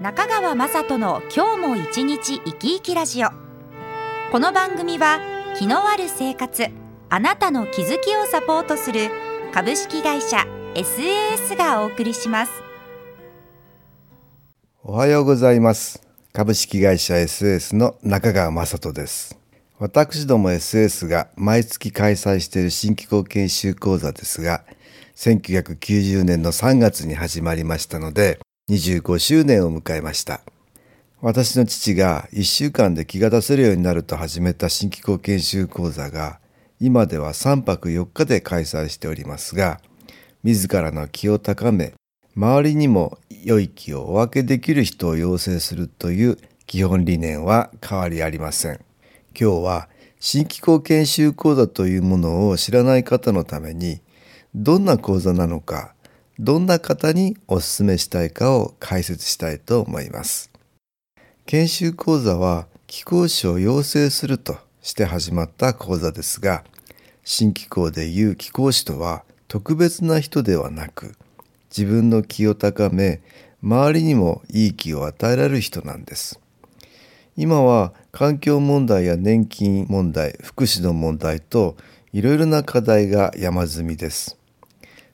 中川雅人の今日も一日生き生きラジオ。この番組は気のある生活、あなたの気づきをサポートする株式会社 SAS がお送りします。おはようございます。株式会社 SAS の中川雅人です。私ども SAS が毎月開催している新機構研修講座ですが、1990年の3月に始まりましたので25周年を迎えました。私の父が1週間で気が出せるようになると始めた新機構研修講座が、今では3泊4日で開催しておりますが、自らの気を高め、周りにも良い気をお分けできる人を養成するという基本理念は変わりありません。今日は新機構研修講座というものを知らない方のために、どんな講座なのか、どんな方にお勧めしたいかを解説したいと思います。研修講座は気功師を養成するとして始まった講座ですが、新機構でいう気功師とは特別な人ではなく、自分の気を高め、周りにもいい気を与えられる人なんです。今は環境問題や年金問題、福祉の問題といろいろな課題が山積みです。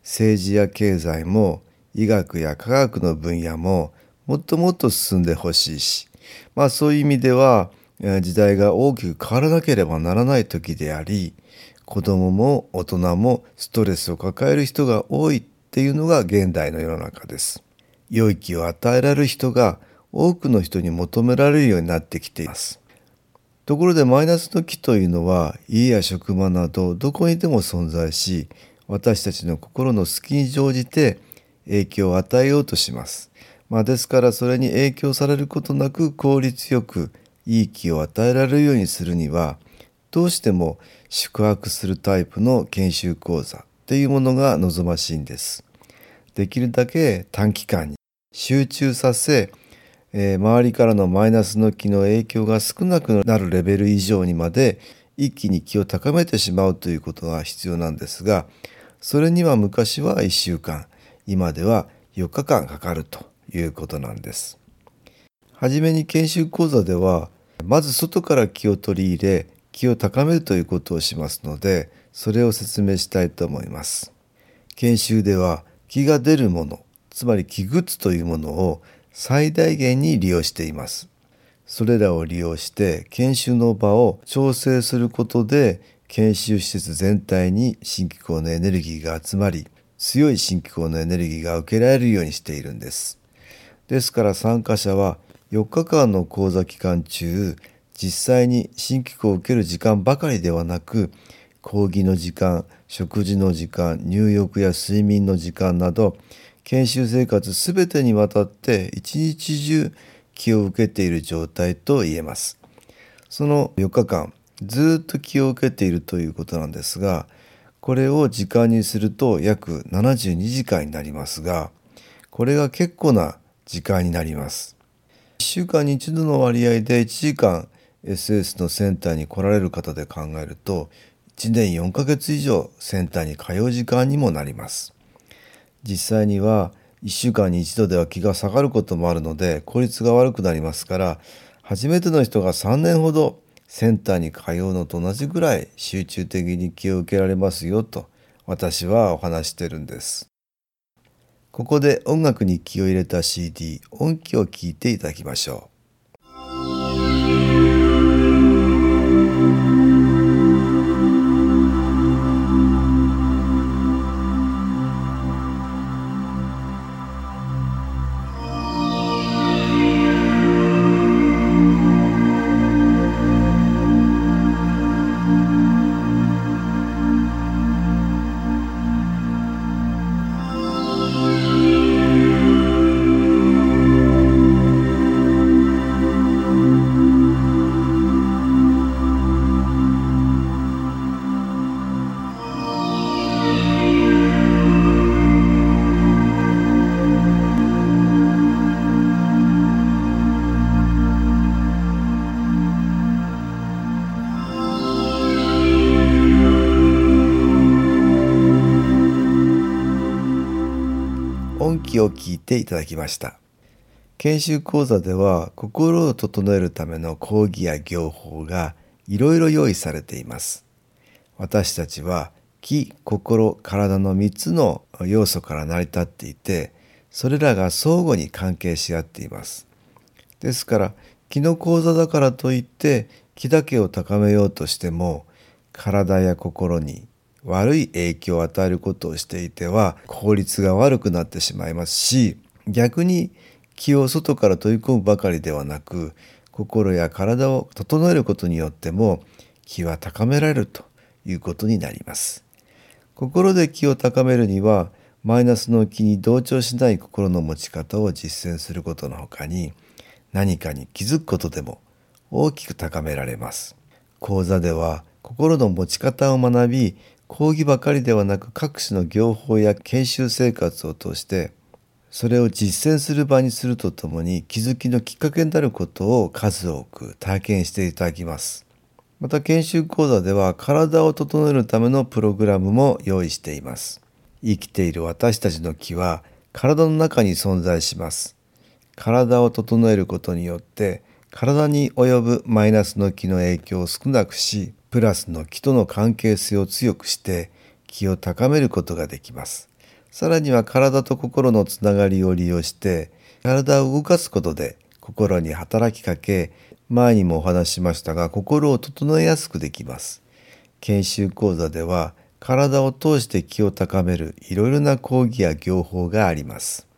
政治や経済も医学や科学の分野ももっともっと進んでほしいし、そういう意味では時代が大きく変わらなければならない時であり、子どもも大人もストレスを抱える人が多いっていうのが現代の世の中です。良い気を与えられる人が多くの人に求められるようになってきています。ところでマイナスの気というのは家や職場などどこにでも存在し、私たちの心の隙に乗じて影響を与えようとします。ですからそれに影響されることなく効率よくいい気を与えられるようにするには、どうしても宿泊するタイプの研修講座っていうものが望ましいんです。できるだけ短期間に集中させ、周りからのマイナスの気の影響が少なくなるレベル以上にまで一気に気を高めてしまうということが必要なんですが、それには昔は1週間、今では4日間かかるということなんです。はじめに研修講座では、まず外から気を取り入れ、気を高めるということをしますので、それを説明したいと思います。研修では気が出るもの、つまり気グッズというものを最大限に利用しています。それらを利用して研修の場を調整することで、研修施設全体に新機構のエネルギーが集まり、強い新機構のエネルギーが受けられるようにしているんです。ですから参加者は4日間の講座期間中、実際に新機構を受ける時間ばかりではなく、講義の時間、食事の時間、入浴や睡眠の時間など、研修生活すべてにわたって一日中気を受けている状態と言えます。その4日間、ずっと気を受けているということなんですが、これを時間にすると約72時間になりますが、これが結構な時間になります。1週間に1度の割合で1時間 SS のセンターに来られる方で考えると、1年4ヶ月以上センターに通う時間にもなります。実際には1週間に1度では気が下がることもあるので、効率が悪くなりますから、初めての人が3年ほどセンターに通うのと同じぐらい集中的に気を受けられますよと私はお話してるんです。ここで音楽に気を入れた CD 音気を聴いていただきましょう。を聞いていただきました。研修講座では心を整えるための講義や行法がいろいろ用意されています。私たちは気、心、体の3つの要素から成り立っていて、それらが相互に関係し合っています。ですから、気の講座だからといって気だけを高めようとしても、体や心に悪い影響を与えることをしていては効率が悪くなってしまいますし、逆に気を外から取り込むばかりではなく、心や体を整えることによっても気は高められるということになります。心で気を高めるには、マイナスの気に同調しない心の持ち方を実践することのほかに、何かに気づくことでも大きく高められます。講座では心の持ち方を学び、講義ばかりではなく各種の行法や研修生活を通して、それを実践する場にするとともに、気づきのきっかけになることを数多く体験していただきます。また研修講座では体を整えるためのプログラムも用意しています。生きている私たちの気は体の中に存在します。体を整えることによって体に及ぶマイナスの気の影響を少なくし、プラスの気との関係性を強くして気を高めることができます。さらには体と心のつながりを利用して体を動かすことで心に働きかけ、前にもお話ししましたが心を整えやすくできます。研修講座では体を通して気を高めるいろいろな講義や行法があります。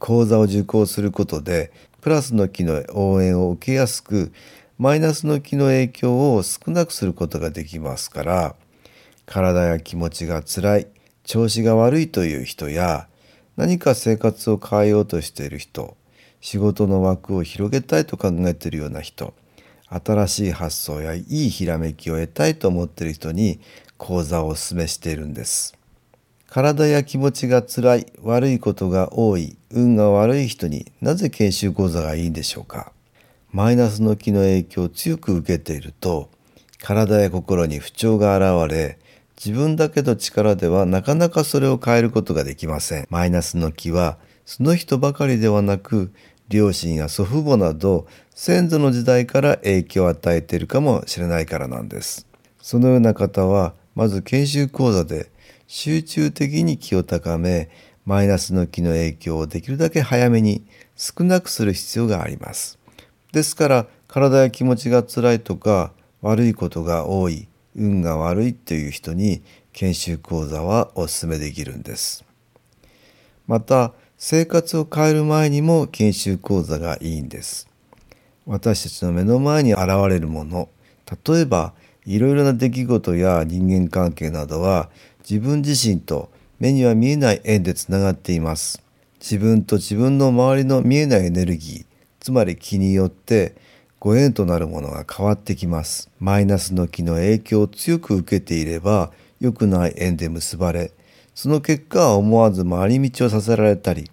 講座を受講することでプラスの気の応援を受けやすく、マイナスの気の影響を少なくすることができますから、体や気持ちがつらい、調子が悪いという人や、何か生活を変えようとしている人、仕事の枠を広げたいと考えているような人、新しい発想やいいひらめきを得たいと思っている人に講座をお勧めしているんです。体や気持ちがつらい、悪いことが多い、運が悪い人になぜ研修講座がいいんでしょうか。マイナスの気の影響を強く受けていると、体や心に不調が現れ、自分だけの力ではなかなかそれを変えることができません。マイナスの気は、その人ばかりではなく、両親や祖父母など、先祖の時代から影響を与えているかもしれないからなんです。そのような方は、まず研修講座で集中的に気を高め、マイナスの気の影響をできるだけ早めに少なくする必要があります。ですから、体や気持ちが辛いとか、悪いことが多い、運が悪いという人に研修講座はお勧めできるんです。また、生活を変える前にも研修講座がいいんです。私たちの目の前に現れるもの、例えば、いろいろな出来事や人間関係などは、自分自身と目には見えない縁でつながっています。自分と自分の周りの見えないエネルギー、つまり気によってご縁となるものが変わってきます。マイナスの気の影響を強く受けていれば、良くない縁で結ばれ、その結果は思わず回り道をさせられたり、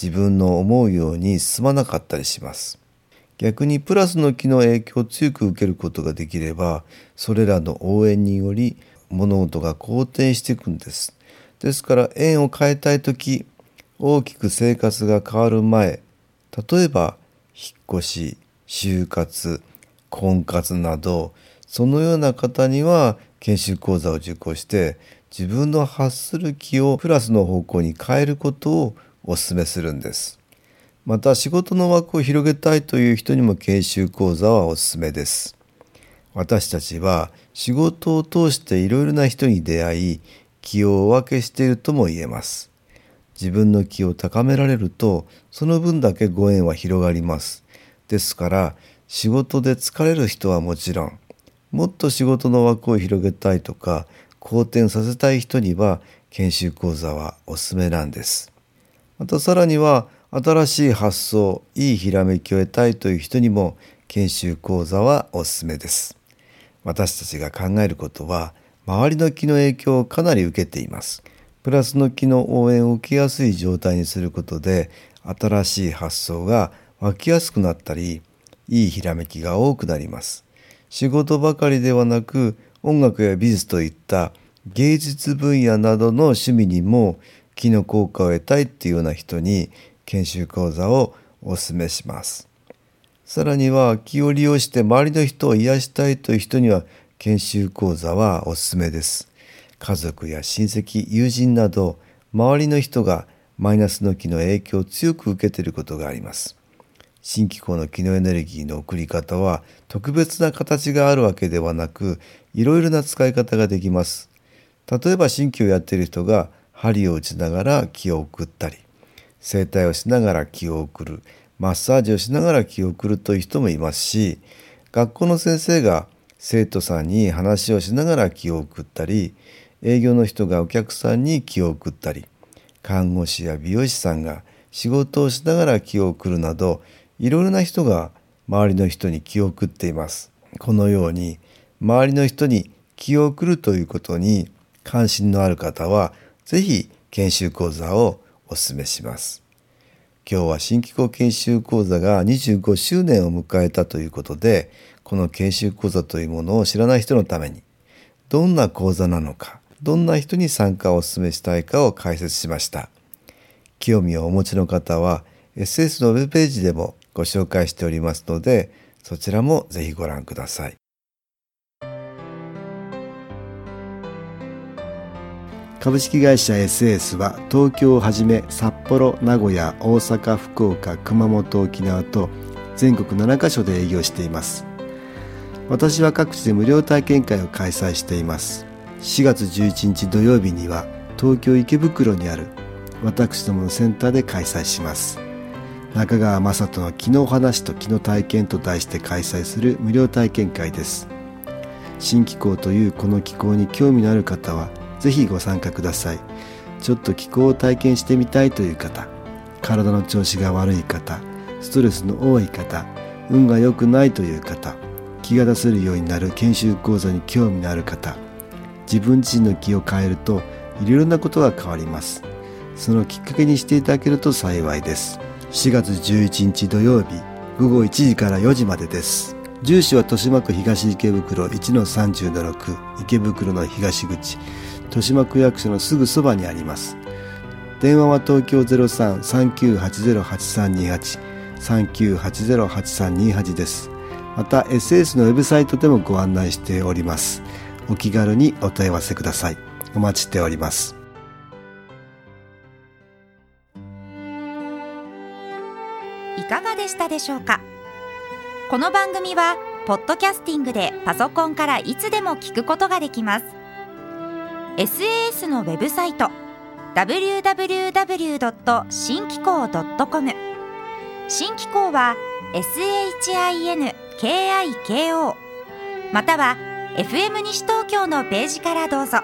自分の思うように進まなかったりします。逆にプラスの気の影響を強く受けることができれば、それらの応援により物事が好転していくんです。ですから縁を変えたいとき、大きく生活が変わる前、例えば、引っ越し、就活、婚活など、そのような方には研修講座を受講して、自分の発する気をプラスの方向に変えることをお勧めするんです。また、仕事の枠を広げたいという人にも研修講座はお勧めです。私たちは仕事を通していろいろな人に出会い、気をお分けしているとも言えます。自分の気を高められると、その分だけご縁は広がります。ですから、仕事で疲れる人はもちろん、もっと仕事の枠を広げたいとか、好転させたい人には、研修講座はおすすめなんです。またさらには、新しい発想、いいひらめきを得たいという人にも、研修講座はおすすめです。私たちが考えることは、周りの気の影響をかなり受けています。プラスの気の応援を受けやすい状態にすることで、新しい発想が湧きやすくなったり、いいひらめきが多くなります。仕事ばかりではなく、音楽や美術といった芸術分野などの趣味にも復帰の効果を得たいっていうような人に研修講座をお勧めします。さらには空きを利用して周りの人を癒したいという人には研修講座はお勧めです。家族や親戚、友人など周りの人がマイナスの気の影響を強く受けていることがあります。新機構の気のエネルギーの送り方は特別な形があるわけではなく、いろいろな使い方ができます。例えば新規をやっている人が針を打ちながら気を送ったり、整体をしながら気を送る、マッサージをしながら気を送るという人もいますし、学校の先生が生徒さんに話をしながら気を送ったり、営業の人がお客さんに気を送ったり、看護師や美容師さんが仕事をしながら気を送るなど、いろいろな人が周りの人に気を送っています。このように周りの人に気を送るということに関心のある方は、ぜひ研修講座をお勧めします。今日は新機構研修講座が25周年を迎えたということで、この研修講座というものを知らない人のために、どんな講座なのか、どんな人に参加をお勧めしたいかを解説しました。興味をお持ちの方は SS のウェブページでもご紹介しておりますので、そちらもぜひご覧ください。株式会社 SS は東京をはじめ札幌、名古屋、大阪、福岡、熊本、沖縄と全国7カ所で営業しています。私は各地で無料体験会を開催しています。4月11日土曜日には東京池袋にある私どものセンターで開催します。中川雅人の気の話と気の体験と題して開催する無料体験会です。新気候というこの気候に興味のある方はぜひご参加ください。ちょっと気候を体験してみたいという方、体の調子が悪い方、ストレスの多い方、運が良くないという方、気が出せるようになる研修講座に興味のある方、自分自身の気を変えるといろいろなことが変わります。そのきっかけにしていただけると幸いです。4月11日土曜日、午後1時から4時までです。住所は豊島区東池袋 1-30-6 池袋の東口、豊島区役所のすぐそばにあります。電話は東京 03-3980-8328 3980-8328 です。また SS のウェブサイトでもご案内しております。お気軽にお問い合わせください。お待ちしております。いかがでしたでしょうか。この番組はポッドキャスティングでパソコンからいつでも聞くことができます。SAS のウェブサイト www.shinkiko.com 新機構は SHINKIKO または FM 西東京のページからどうぞ。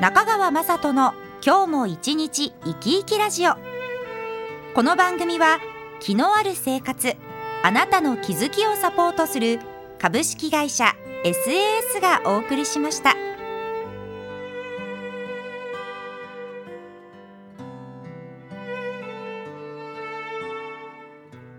中川雅人の今日も一日生き生きラジオ。この番組は気のある生活、あなたの気づきをサポートする株式会社 SAS がお送りしました。